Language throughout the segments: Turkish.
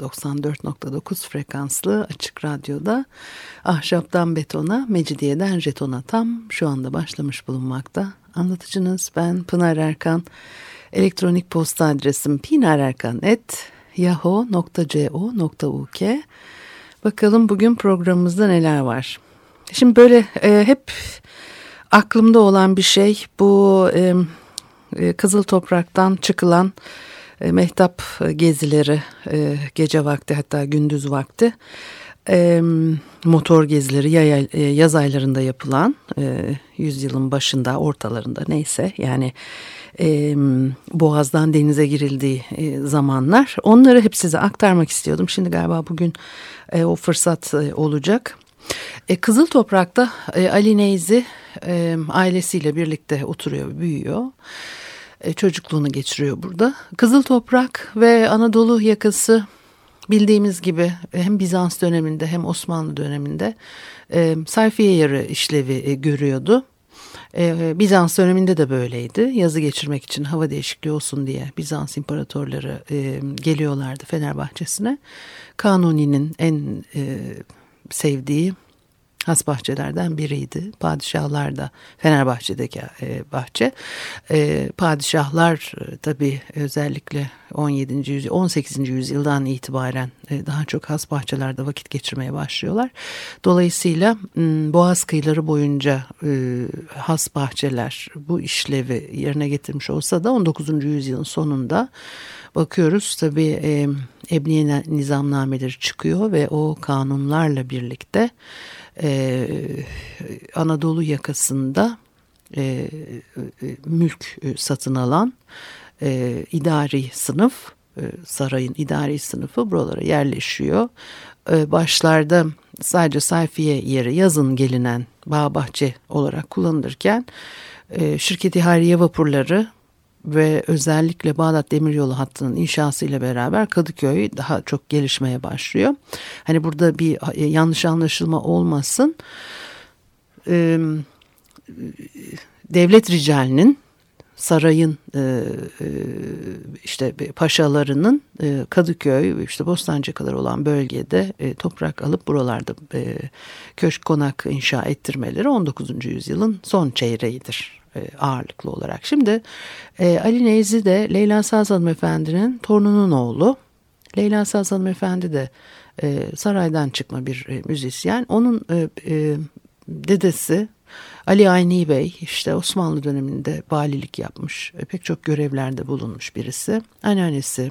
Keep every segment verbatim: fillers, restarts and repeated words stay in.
doksan dört nokta dokuz frekanslı Açık Radyo'da Ahşaptan Betona, Mecidiyeden Jeton'a tam şu anda başlamış bulunmakta. Anlatıcınız ben Pınar Erkan. Elektronik posta adresim pinarerkan at yahoo nokta co nokta uk. Bakalım bugün programımızda neler var. Şimdi böyle e, hep aklımda olan bir şey bu... E, Kızıltoprak'tan çıkılan mehtap gezileri, gece vakti hatta gündüz vakti, motor gezileri yaz aylarında yapılan, yüzyılın başında ortalarında neyse yani Boğaz'dan denize girildiği zamanlar, onları hep size aktarmak istiyordum. Şimdi galiba bugün o fırsat olacak. E, Kızıltoprak'ta e, Ali Neyzi e, ailesiyle birlikte oturuyor, büyüyor. E, çocukluğunu geçiriyor burada. Kızıltoprak ve Anadolu yakası bildiğimiz gibi hem Bizans döneminde hem Osmanlı döneminde e, sayfiye yarı işlevi e, görüyordu. E, Bizans döneminde de böyleydi. Yazı geçirmek için, hava değişikliği olsun diye Bizans imparatorları e, geliyorlardı Fenerbahçesine. Kanuni'nin en e, sevdiği hasbahçelerden biriydi. Padişahlar da Fenerbahçe'deki e, bahçe. E, padişahlar e, tabii özellikle on yedinci yüzyıl, on sekizinci yüzyıldan itibaren e, daha çok hasbahçelerde vakit geçirmeye başlıyorlar. Dolayısıyla m, Boğaz kıyıları boyunca e, hasbahçeler bu işlevi yerine getirmiş olsa da on dokuzuncu yüzyılın sonunda bakıyoruz tabii e, Ebniye nizamnameleri çıkıyor ve o kanunlarla birlikte e, Anadolu yakasında e, e, mülk satın alan e, idari sınıf, e, sarayın idari sınıfı buralara yerleşiyor. E, başlarda sadece sayfiye yeri yazın gelinen bağ bahçe olarak kullanılırken e, Şirket-i Hayriye vapurları ve özellikle Bağdat Demiryolu hattının inşasıyla beraber Kadıköy daha çok gelişmeye başlıyor. Hani burada bir yanlış anlaşılma olmasın. Ee, devlet ricalinin, sarayın işte paşalarının Kadıköy, işte Bostancı'ya kadar olan bölgede toprak alıp buralarda köşk konak inşa ettirmeleri on dokuzuncu yüzyılın son çeyreğidir ağırlıklı olarak. Şimdi Ali Neyzi de Leyla Saz Hanım Efendi'nin torununun oğlu. Leyla Saz Hanım Efendi de saraydan çıkma bir müzisyen. Onun dedesi Ali Ayni Bey işte Osmanlı döneminde valilik yapmış, pek çok görevlerde bulunmuş birisi. Anneannesi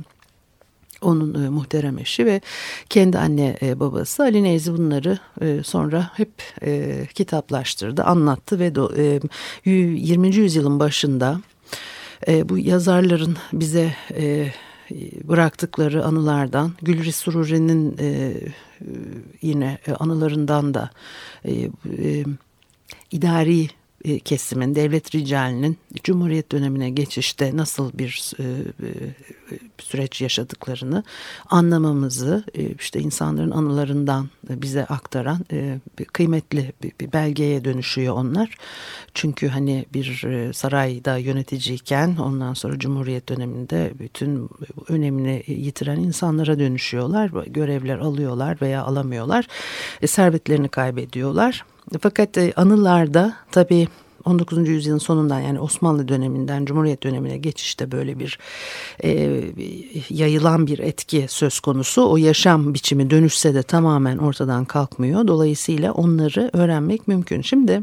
onun e, muhterem eşi ve kendi anne e, babası. Ali Neyzi bunları e, sonra hep e, kitaplaştırdı, anlattı ve do, e, yirminci yüzyılın başında e, bu yazarların bize e, bıraktıkları anılardan, Gülriz Sururi'nin e, yine e, anılarından da e, e, İdari kesimin, devlet ricalinin Cumhuriyet dönemine geçişte nasıl bir süreç yaşadıklarını anlamamızı işte insanların anılarından bize aktaran kıymetli bir belgeye dönüşüyor onlar. Çünkü hani bir sarayda yöneticiyken ondan sonra Cumhuriyet döneminde bütün önemini yitiren insanlara dönüşüyorlar. Görevler alıyorlar veya alamıyorlar. Servetlerini kaybediyorlar. Fakat anılarda tabii on dokuzuncu yüzyılın sonundan yani Osmanlı döneminden Cumhuriyet dönemine geçişte böyle bir e, yayılan bir etki söz konusu. O yaşam biçimi dönüşse de tamamen ortadan kalkmıyor. Dolayısıyla onları öğrenmek mümkün. Şimdi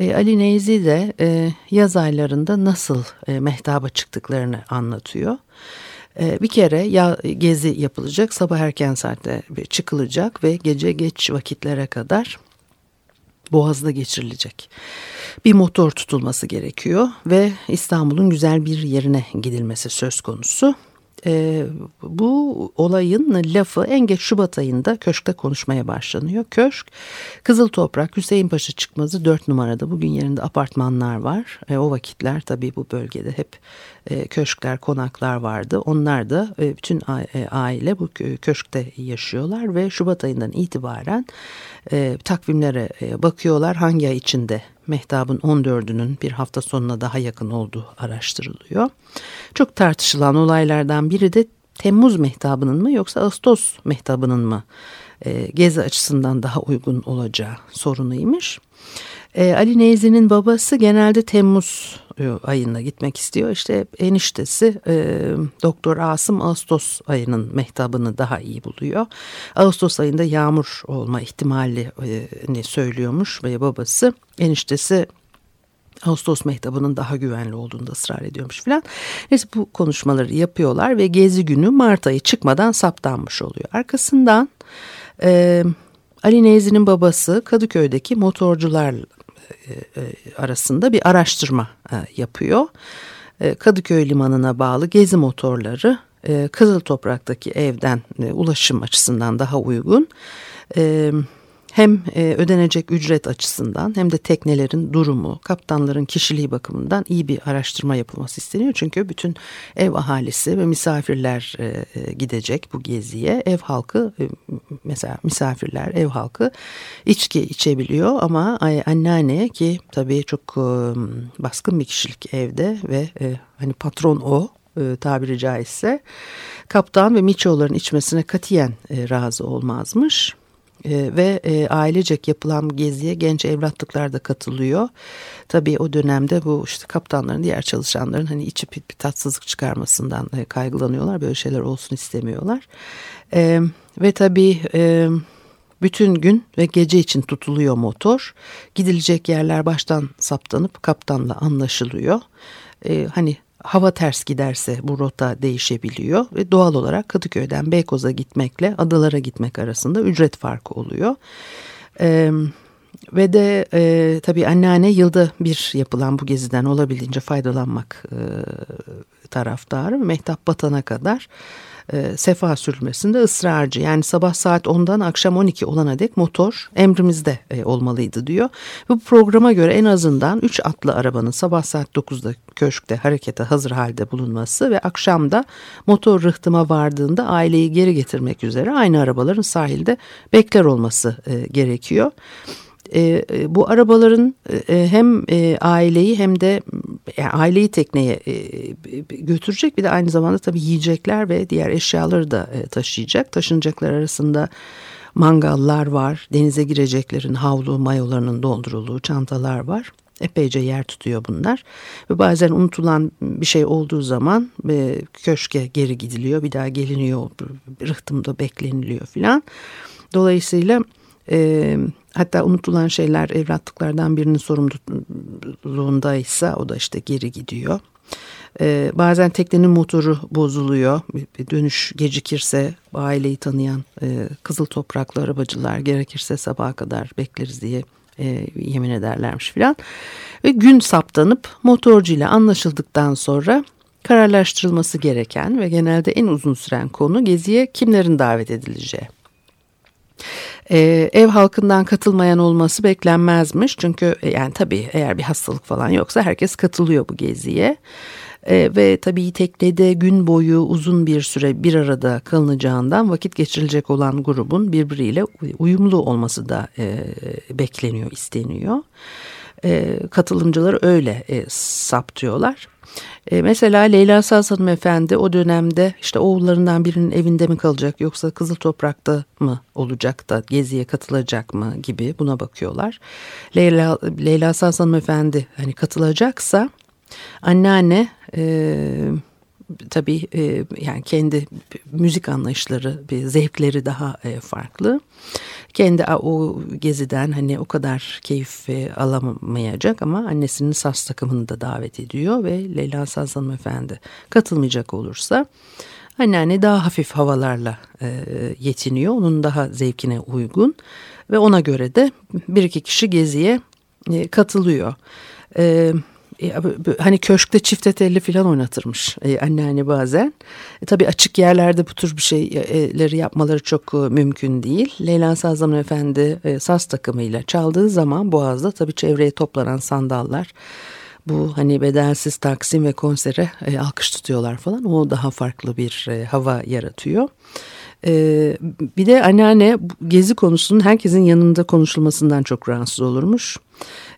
e, Ali Neyzi de e, yaz aylarında nasıl e, mehtaba çıktıklarını anlatıyor. Bir kere ya gezi yapılacak, sabah erken saatte çıkılacak ve gece geç vakitlere kadar Boğaz'da geçirilecek. Bir motor tutulması gerekiyor ve İstanbul'un güzel bir yerine gidilmesi söz konusu. e, bu olayın lafı en geç Şubat ayında köşkte konuşmaya başlanıyor. Köşk Kızıltoprak, Hüseyin Paşa çıkmazı dört numarada. Bugün yerinde apartmanlar var. E, o vakitler tabii bu bölgede hep e, köşkler, konaklar vardı. Onlar da e, bütün aile bu köşkte yaşıyorlar ve Şubat ayından itibaren e, takvimlere e, bakıyorlar, hangi ay içinde mehtabın on dördünün bir hafta sonuna daha yakın olduğu araştırılıyor. Çok tartışılan olaylardan biri de Temmuz mehtabının mı yoksa Ağustos mehtabının mı e, gezi açısından daha uygun olacağı sorunuymuş. E, Ali Neyzi'nin babası genelde Temmuz ayına gitmek istiyor. İşte eniştesi e, Doktor Asım Ağustos ayının mehtabını daha iyi buluyor. Ağustos ayında yağmur olma ihtimalini söylüyormuş ve babası, eniştesi Ağustos mehtabının daha güvenli olduğunda ısrar ediyormuş filan. Neyse bu konuşmaları yapıyorlar ve gezi günü Mart ayı çıkmadan saptanmış oluyor. Arkasından e, Ali Neyzi'nin babası Kadıköy'deki motorcular arasında bir araştırma yapıyor. Kadıköy limanına bağlı gezi motorları Kızıltoprak'taki evden ulaşım açısından daha uygun. Hem ödenecek ücret açısından hem de teknelerin durumu, kaptanların kişiliği bakımından iyi bir araştırma yapılması isteniyor. Çünkü bütün ev ahalisi ve misafirler gidecek bu geziye. Ev halkı, mesela misafirler, ev halkı içki içebiliyor ama anneanne, ki tabii çok baskın bir kişilik evde ve hani patron o, tabiri caizse, kaptan ve miçoların içmesine katiyen razı olmazmış. E, ve e, ailecek yapılan geziye genç evlatlıklar da katılıyor. Tabii o dönemde bu işte kaptanların, diğer çalışanların hani içip bir tatsızlık çıkarmasından e, kaygılanıyorlar. Böyle şeyler olsun istemiyorlar. E, ve tabii e, bütün gün ve gece için tutuluyor motor. Gidilecek yerler baştan saptanıp kaptanla anlaşılıyor. E, hani hava ters giderse bu rota değişebiliyor ve doğal olarak Kadıköy'den Beykoz'a gitmekle adalara gitmek arasında ücret farkı oluyor. Ee, ve de e, tabii anneanne yılda bir yapılan bu geziden olabildiğince faydalanmak e, taraftarı. Mehtap batana kadar e, sefa sürmesinde ısrarcı. Yani sabah saat ondan akşam on iki olana dek motor emrimizde e, olmalıydı diyor. Ve bu programa göre en azından üç atlı arabanın sabah saat dokuzda köşkte harekete hazır halde bulunması ve akşamda motor rıhtıma vardığında aileyi geri getirmek üzere aynı arabaların sahilde bekler olması e, gerekiyor. E, bu arabaların e, hem e, aileyi hem de yani aileyi tekneye e, götürecek, bir de aynı zamanda tabii yiyecekler ve diğer eşyaları da e, taşıyacak. Taşınacaklar arasında mangallar var, denize gireceklerin havlu, mayolarının doldurulduğu çantalar var. Epeyce yer tutuyor bunlar ve bazen unutulan bir şey olduğu zaman e, köşke geri gidiliyor, bir daha geliniyor, rıhtımda bekleniliyor filan. Dolayısıyla e, hatta unutulan şeyler evlatlıklardan birinin sorumluluğundaysa o da işte geri gidiyor. Ee, bazen teknenin motoru bozuluyor. Dönüş gecikirse aileyi tanıyan e, kızıl topraklı arabacılar gerekirse sabaha kadar bekleriz diye e, yemin ederlermiş filan. Ve gün saptanıp motorcuyla anlaşıldıktan sonra kararlaştırılması gereken ve genelde en uzun süren konu geziye kimlerin davet edileceği. Ee, ev halkından katılmayan olması beklenmezmiş, çünkü yani tabii eğer bir hastalık falan yoksa herkes katılıyor bu geziye ee, ve tabii teknede gün boyu uzun bir süre bir arada kalınacağından vakit geçirilecek olan grubun birbiriyle uyumlu olması da e, bekleniyor, isteniyor. E, katılımcıları öyle e, saptıyorlar. E, mesela Leyla Saz Hanım Efendi o dönemde işte oğullarından birinin evinde mi kalacak yoksa Kızıltoprak'ta mı olacak da geziye katılacak mı gibi, buna bakıyorlar. Leyla, Leyla Saz Hanım Efendi hani katılacaksa anneanne e, tabii e, yani kendi müzik anlayışları, zevkleri daha e, farklı. Kendi o geziden hani o kadar keyif alamayacak ama annesinin saz takımını da davet ediyor ve Leyla Saz Hanım Efendi katılmayacak olursa anneanne daha hafif havalarla e, yetiniyor. Onun daha zevkine uygun ve ona göre de bir iki kişi geziye e, katılıyor. E, E, hani köşkte çifte telli falan oynatırmış e, anneanne bazen. E, tabii açık yerlerde bu tür bir şeyleri yapmaları çok e, mümkün değil. Leyla Saz Hanım Efendi e, saz takımıyla çaldığı zaman Boğaz'da tabii çevreye toplanan sandallar, bu hani bedelsiz taksim ve konsere e, alkış tutuyorlar falan. O daha farklı bir e, hava yaratıyor. Ee, bir de anneanne gezi konusunun herkesin yanında konuşulmasından çok rahatsız olurmuş.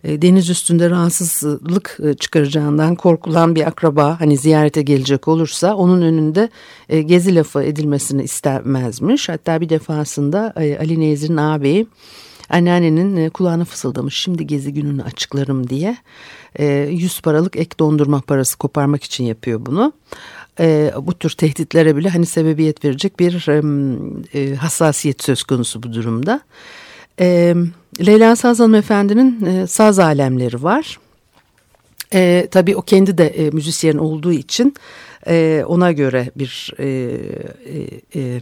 Ee, deniz üstünde rahatsızlık çıkaracağından korkulan bir akraba hani ziyarete gelecek olursa onun önünde e, gezi lafı edilmesini istemezmiş. Hatta bir defasında e, Ali Neyzi'nin ağabeyi anneannenin e, kulağına fısıldamış, şimdi gezi gününü açıklarım diye. E, yüz paralık ek dondurma parası koparmak için yapıyor bunu. E, bu tür tehditlere bile hani sebebiyet verecek bir e, hassasiyet söz konusu bu durumda. E, Leyla Saz Hanım Efendi'nin e, saz alemleri var. E, tabii o kendi de e, müzisyen olduğu için e, ona göre bir e, e, e,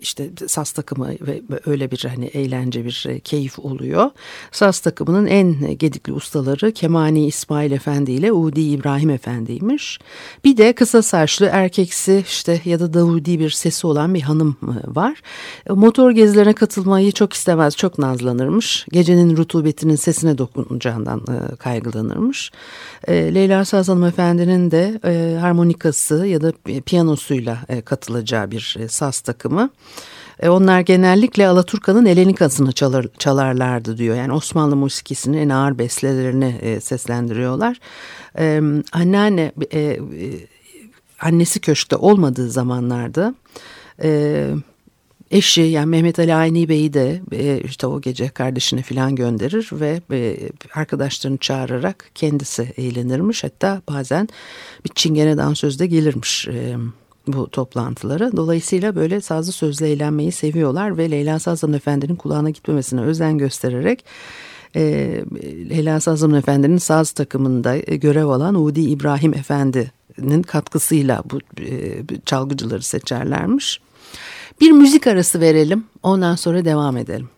işte saz takımı ve öyle bir hani eğlence, bir keyif oluyor. Saz takımının en gedikli ustaları kemani İsmail Efendi ile Udi İbrahim Efendi'ymiş. Bir de kısa saçlı, erkeksi işte ya da davudi bir sesi olan bir hanım var. Motor gezilerine katılmayı çok istemez, çok nazlanırmış. Gecenin rutubetinin sesine dokunacağından kaygılanırmış. Leyla Saz Hanım Efendi'nin de harmonikası ya da piyanosuyla katılacağı bir saz takımı. E onlar genellikle Alaturka'nın Elenikasını çalar, çalarlardı diyor. Yani Osmanlı musikisinin en ağır bestelerini e, seslendiriyorlar. E, anneanne e, e, annesi köşkte olmadığı zamanlarda e, eşi yani Mehmet Ali Ayni Bey'i de e, işte o gece kardeşini falan gönderir ve e, arkadaşlarını çağırarak kendisi eğlenirmiş. Hatta bazen bir çingene dansöz de gelirmiş e, bu toplantılara. Dolayısıyla böyle sazlı sözle eğlenmeyi seviyorlar ve Leyla Saz Hanım Efendi'nin kulağına gitmemesine özen göstererek e, Leyla Saz Hanım Efendi'nin saz takımında görev alan Udi İbrahim Efendi'nin katkısıyla bu e, çalgıcıları seçerlermiş. Bir müzik arası verelim, ondan sonra devam edelim.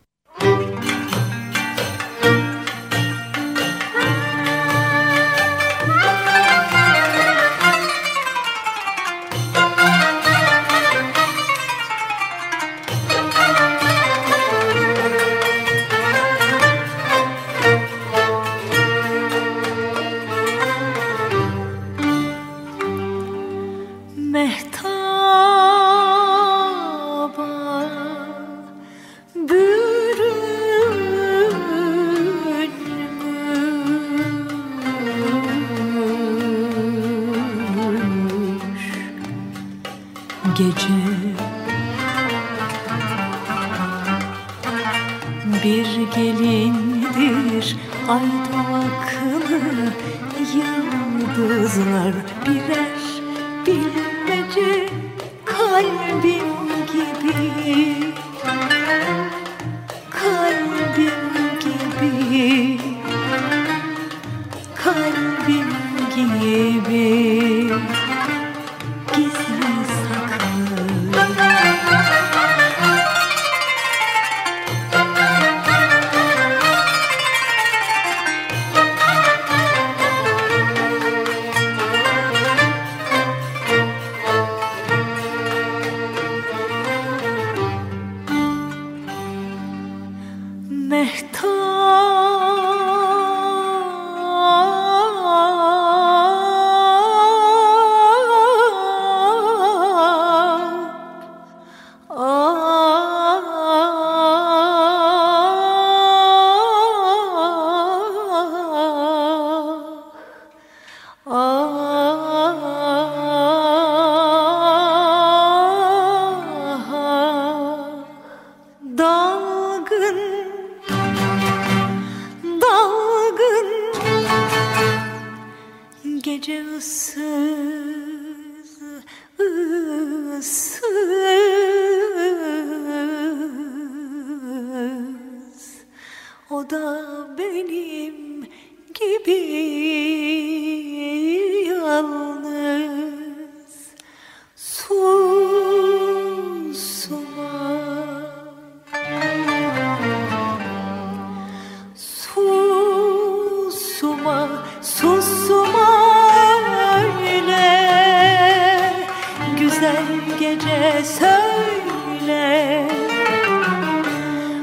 gece söyle,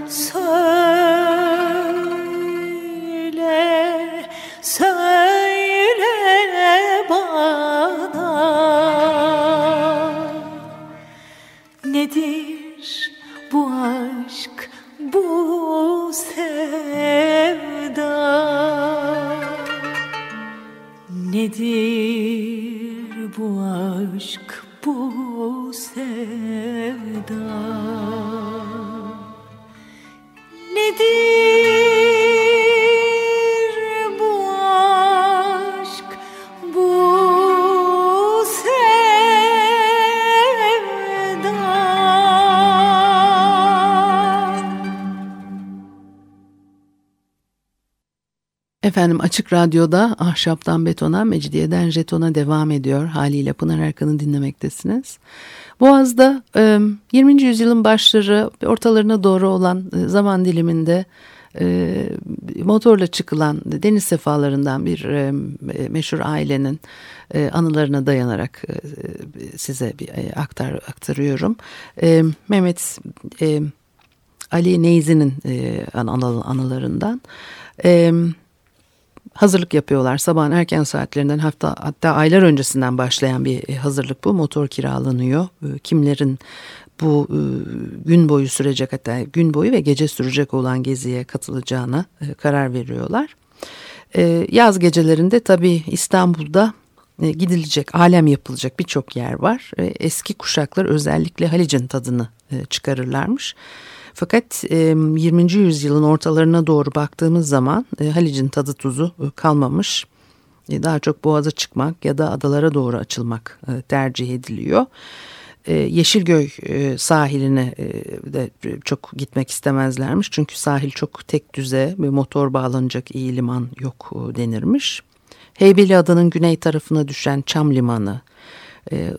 söyle, söyle bana, nedir bu aşk, bu sevda, nedir bu aşk, bu sevda, nedir bu aşk, bu sevda. Efendim Açık Radyo'da Ahşaptan Betona, Mecidiyeden Jeton'a devam ediyor. Haliyle Pınar Erkan'ı dinlemektesiniz. Boğaz'da yirminci yüzyılın başları ortalarına doğru olan zaman diliminde motorla çıkılan deniz sefalarından bir meşhur ailenin anılarına dayanarak size bir aktar aktarıyorum. Mehmet Ali Neyzi'nin anılarından. Hazırlık yapıyorlar. Sabahın erken saatlerinden, hafta hatta aylar öncesinden başlayan bir hazırlık bu. Motor kiralanıyor. Kimlerin bu gün boyu sürecek, hatta gün boyu ve gece sürecek olan geziye katılacağına karar veriyorlar. Yaz gecelerinde tabii İstanbul'da gidilecek, alem yapılacak birçok yer var. Eski kuşaklar özellikle Halic'in tadını çıkarırlarmış. Fakat yirminci yüzyılın ortalarına doğru baktığımız zaman Halic'in tadı tuzu kalmamış. Daha çok boğaza çıkmak ya da adalara doğru açılmak tercih ediliyor. Yeşilköy sahiline de çok gitmek istemezlermiş. Çünkü sahil çok tek düze, bir motor bağlanacak iyi liman yok denirmiş. Heybeliada'nın güney tarafına düşen Çam Limanı,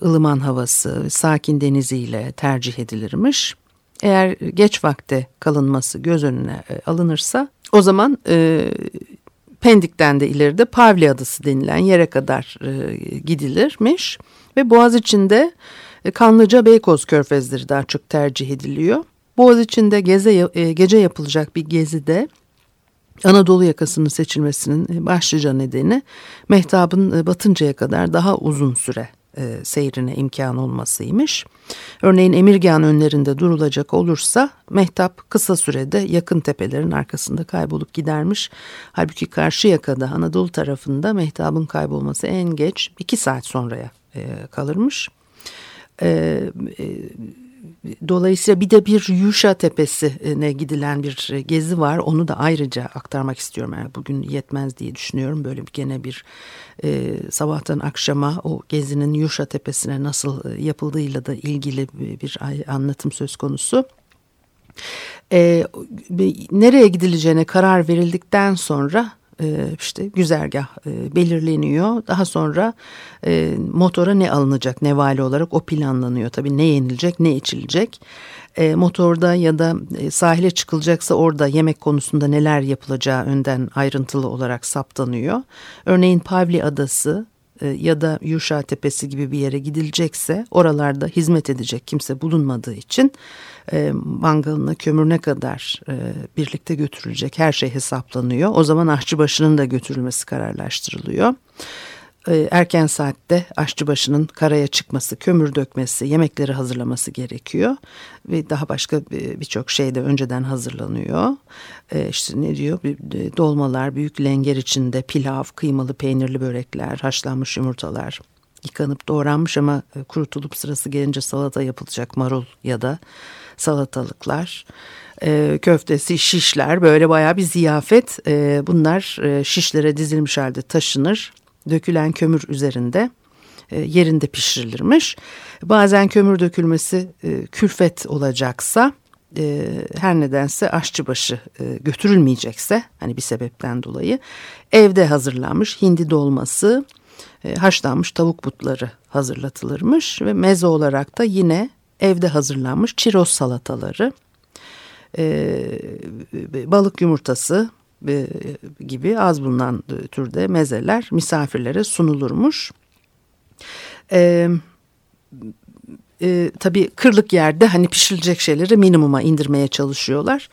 ılıman havası, sakin deniziyle tercih edilirmiş. Eğer geç vakte kalınması göz önüne alınırsa o zaman e, Pendik'ten de ileride Pavli Adası denilen yere kadar e, gidilirmiş. Ve Boğaz içinde e, Kanlıca, Beykoz körfezleri daha çok tercih ediliyor. Boğaz içinde geze, e, gece yapılacak bir gezide Anadolu yakasının seçilmesinin başlıca nedeni mehtabın batıncaya kadar daha uzun süre seyrine imkan olmasıymış. Örneğin Emirgan önlerinde durulacak olursa mehtap kısa sürede yakın tepelerin arkasında kaybolup gidermiş. Halbuki karşı yakada Anadolu tarafında mehtabın kaybolması en geç iki saat sonraya kalırmış. Dolayısıyla bir de bir Yuşa Tepesi'ne gidilen bir gezi var. Onu da ayrıca aktarmak istiyorum. Yani bugün yetmez diye düşünüyorum. Böyle gene bir e, sabahtan akşama o gezinin Yuşa Tepesi'ne nasıl yapıldığıyla da ilgili bir, bir anlatım söz konusu. E, nereye gidileceğine karar verildikten sonra işte güzergah belirleniyor. Daha sonra motora ne alınacak nevale olarak o planlanıyor. Tabii ne yenilecek, ne içilecek. Motorda ya da sahile çıkılacaksa orada yemek konusunda neler yapılacağı önden ayrıntılı olarak saptanıyor. Örneğin Pavli Adası ya da Yuşa Tepesi gibi bir yere gidilecekse oralarda hizmet edecek kimse bulunmadığı için mangalına, kömürüne kadar birlikte götürülecek her şey hesaplanıyor. O zaman aşçıbaşının da götürülmesi kararlaştırılıyor. Erken saatte aşçıbaşının karaya çıkması, kömür dökmesi, yemekleri hazırlaması gerekiyor. Ve daha başka birçok şey de önceden hazırlanıyor. İşte ne diyor? Dolmalar, büyük lenger içinde pilav, kıymalı peynirli börekler, haşlanmış yumurtalar, yıkanıp doğranmış ama kurutulup sırası gelince salata yapılacak marul ya da salatalıklar, köftesi, şişler, böyle bayağı bir ziyafet. Bunlar şişlere dizilmiş halde taşınır. Dökülen kömür üzerinde yerinde pişirilirmiş. Bazen kömür dökülmesi külfet olacaksa, her nedense aşçıbaşı götürülmeyecekse, hani bir sebepten dolayı evde hazırlanmış hindi dolması, haşlanmış tavuk butları hazırlatılırmış ve meze olarak da yine evde hazırlanmış çiroz salataları, balık yumurtası gibi az bulunan türde mezeler misafirlere sunulurmuş. Ee, e, tabii kırlık yerde hani pişirilecek şeyleri minimuma indirmeye çalışıyorlar.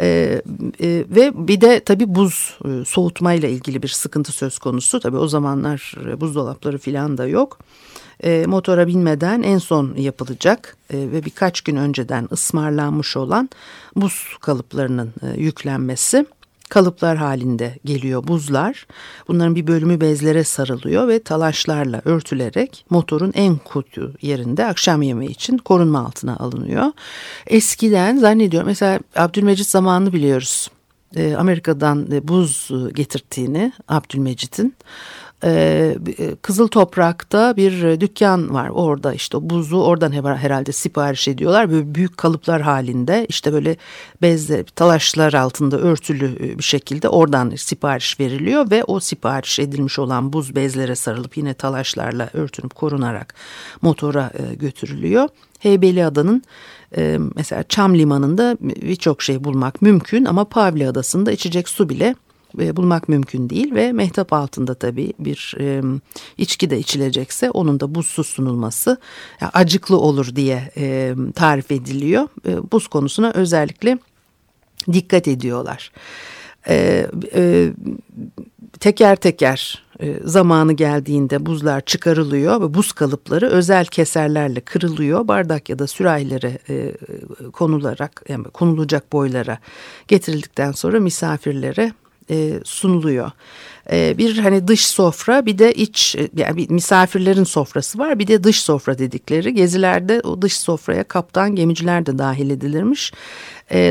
Ee, e, ve bir de tabii buz e, soğutmayla ilgili bir sıkıntı söz konusu. Tabii o zamanlar e, buzdolapları falan da yok. E, motora binmeden en son yapılacak e, ve birkaç gün önceden ısmarlanmış olan buz kalıplarının e, yüklenmesi. Kalıplar halinde geliyor buzlar. Bunların bir bölümü bezlere sarılıyor ve talaşlarla örtülerek motorun en kuytu yerinde akşam yemeği için korunma altına alınıyor. Eskiden zannediyorum mesela Abdülmecit zamanını biliyoruz. Amerika'dan buz getirttiğini Abdülmecit'in. Kızıltoprak'ta bir dükkan var, orada işte buzu oradan herhalde sipariş ediyorlar, böyle büyük kalıplar halinde işte böyle bezle talaşlar altında örtülü bir şekilde oradan sipariş veriliyor ve o sipariş edilmiş olan buz bezlere sarılıp yine talaşlarla örtünüp korunarak motora götürülüyor. Heybeliada'nın mesela Çam Limanı'nda birçok şey bulmak mümkün ama Pavli Adası'nda içecek su bile bulmak mümkün değil ve mehtap altında tabii bir e, içki de içilecekse onun da buzsuz sunulması yani acıklı olur diye e, tarif ediliyor. E, buz konusuna özellikle dikkat ediyorlar. E, e, teker teker e, zamanı geldiğinde buzlar çıkarılıyor ve buz kalıpları özel keserlerle kırılıyor. Bardak ya da sürahilere e, konularak yani konulacak boylara getirildikten sonra misafirlere sunuluyor. Bir hani dış sofra, bir de iç, yani misafirlerin sofrası var, bir de dış sofra dedikleri. Gezilerde o dış sofraya kaptan gemiciler de dahil edilirmiş.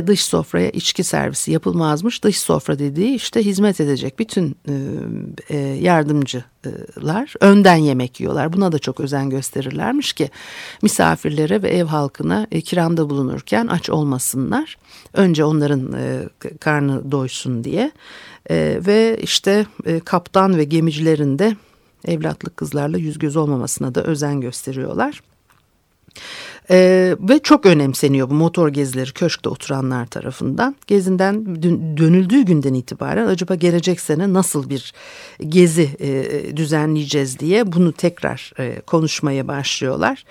Dış sofraya içki servisi yapılmazmış. Dış sofra dediği işte hizmet edecek bütün yardımcılar önden yemek yiyorlar. Buna da çok özen gösterirlermiş ki misafirlere ve ev halkına ikramda bulunurken aç olmasınlar. Önce onların karnı doysun diye. Ee, ve işte e, kaptan ve gemicilerin de evlatlık kızlarla yüz göz olmamasına da özen gösteriyorlar. Ee, ve çok önemseniyor bu motor gezileri köşkte oturanlar tarafından. Gezinden dön- dönüldüğü günden itibaren acaba gelecek sene nasıl bir gezi e, düzenleyeceğiz diye bunu tekrar e, konuşmaya başlıyorlar.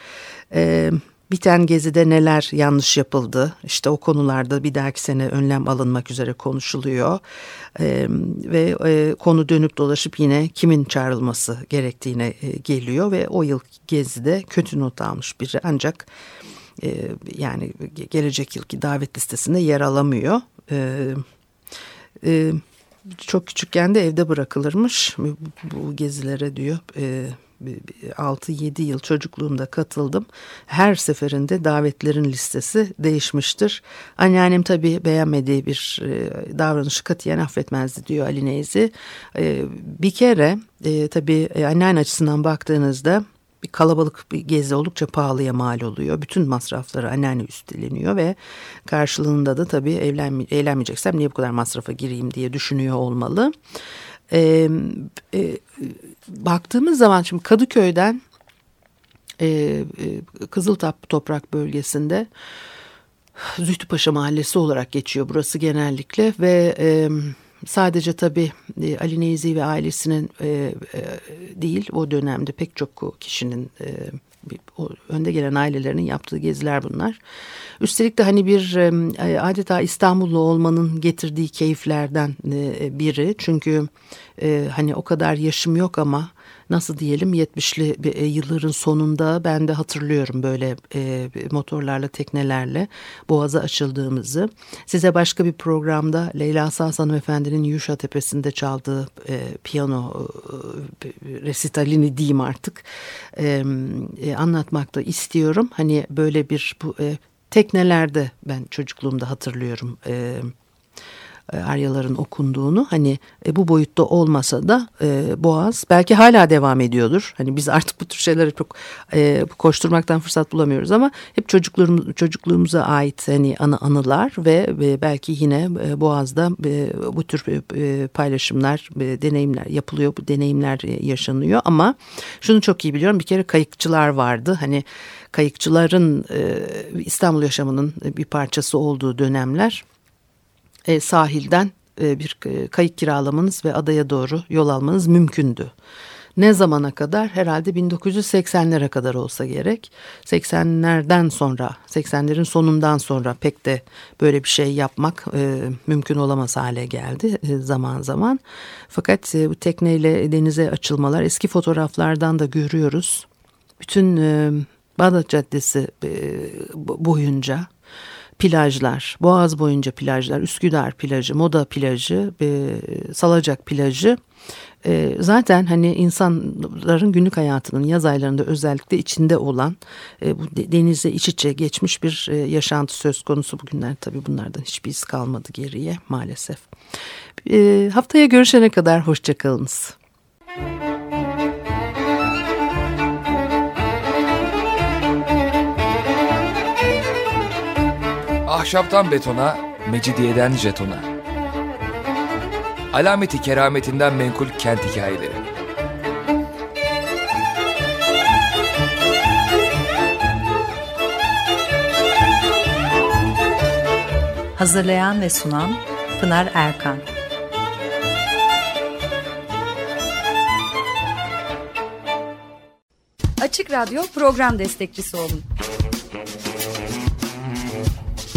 Evet. Biten gezide neler yanlış yapıldı, işte o konularda bir dahaki sene önlem alınmak üzere konuşuluyor e, ve e, konu dönüp dolaşıp yine kimin çağrılması gerektiğine e, geliyor ve o yıl gezide kötü not almış biri ancak e, yani gelecek yılki davet listesinde yer alamıyor. E, e, çok küçükken de evde bırakılırmış bu, bu gezilere diyor. E, altı yedi yıl çocukluğumda katıldım. Her seferinde davetlerin listesi değişmiştir. Anneannem tabii beğenmediği bir davranışı katiyen affetmezdi diyor Ali Neyzi. Bir kere tabii anneanne açısından baktığınızda bir kalabalık bir gezi oldukça pahalıya mal oluyor. Bütün masrafları anneanne üstleniyor ve karşılığında da tabii evlenme, eğlenmeyeceksem niye bu kadar masrafa gireyim diye düşünüyor olmalı. Ee, e, baktığımız zaman şimdi Kadıköy'den e, e, Kızıltoprak bölgesinde Zühtüpaşa Mahallesi olarak geçiyor burası genellikle ve e, sadece tabii e, Ali Neyzi ve ailesinin e, e, değil o dönemde pek çok kişinin e, o önde gelen ailelerinin yaptığı geziler bunlar. Üstelik de hani bir adeta İstanbullu olmanın getirdiği keyiflerden biri. Çünkü hani o kadar yaşım yok ama nasıl diyelim yetmişli yılların sonunda ben de hatırlıyorum böyle motorlarla, teknelerle Boğaz'a açıldığımızı. Size başka bir programda Leyla Saz Hanım Efendi'nin Yuşa Tepesi'nde çaldığı piyano resitalini diyeyim artık anlatmak da istiyorum. Hani böyle bir bu teknelerde ben çocukluğumda hatırlıyorum Aryaların okunduğunu, hani e, bu boyutta olmasa da e, Boğaz belki hala devam ediyordur. Hani biz artık bu tür şeylere çok e, koşturmaktan fırsat bulamıyoruz ama hep çocukluğum, çocukluğumuza ait hani anı, anılar ve, ve belki yine e, Boğaz'da e, bu tür e, paylaşımlar, e, deneyimler yapılıyor, bu deneyimler e, yaşanıyor ama şunu çok iyi biliyorum, bir kere kayıkçılar vardı. Hani kayıkçıların e, İstanbul yaşamının bir parçası olduğu dönemler. E, sahilden e, bir kayık kiralamanız ve adaya doğru yol almanız mümkündü. ne zamana kadar? Herhalde bin dokuz yüz seksenlere kadar olsa gerek. seksenlerden sonra, seksenlerin sonundan sonra pek de böyle bir şey yapmak e, mümkün olamaz hale geldi e, zaman zaman. Fakat e, bu tekneyle denize açılmalar, eski fotoğraflardan da görüyoruz. Bütün e, Bağdat Caddesi e, boyunca plajlar, Boğaz boyunca plajlar, Üsküdar plajı, Moda plajı, e, Salacak plajı. E, zaten hani insanların günlük hayatının yaz aylarında özellikle içinde olan e, bu denize iç içe geçmiş bir e, yaşantı söz konusu. Bugünler tabii bunlardan hiçbir iz kalmadı geriye maalesef. E, haftaya görüşene kadar hoşçakalınız. Ahşaptan betona, mecidiyeden jetona. Alameti kerametinden menkul kent hikayeleri. Hazırlayan ve sunan Pınar Erkan. Açık Radyo program destekçisi olun.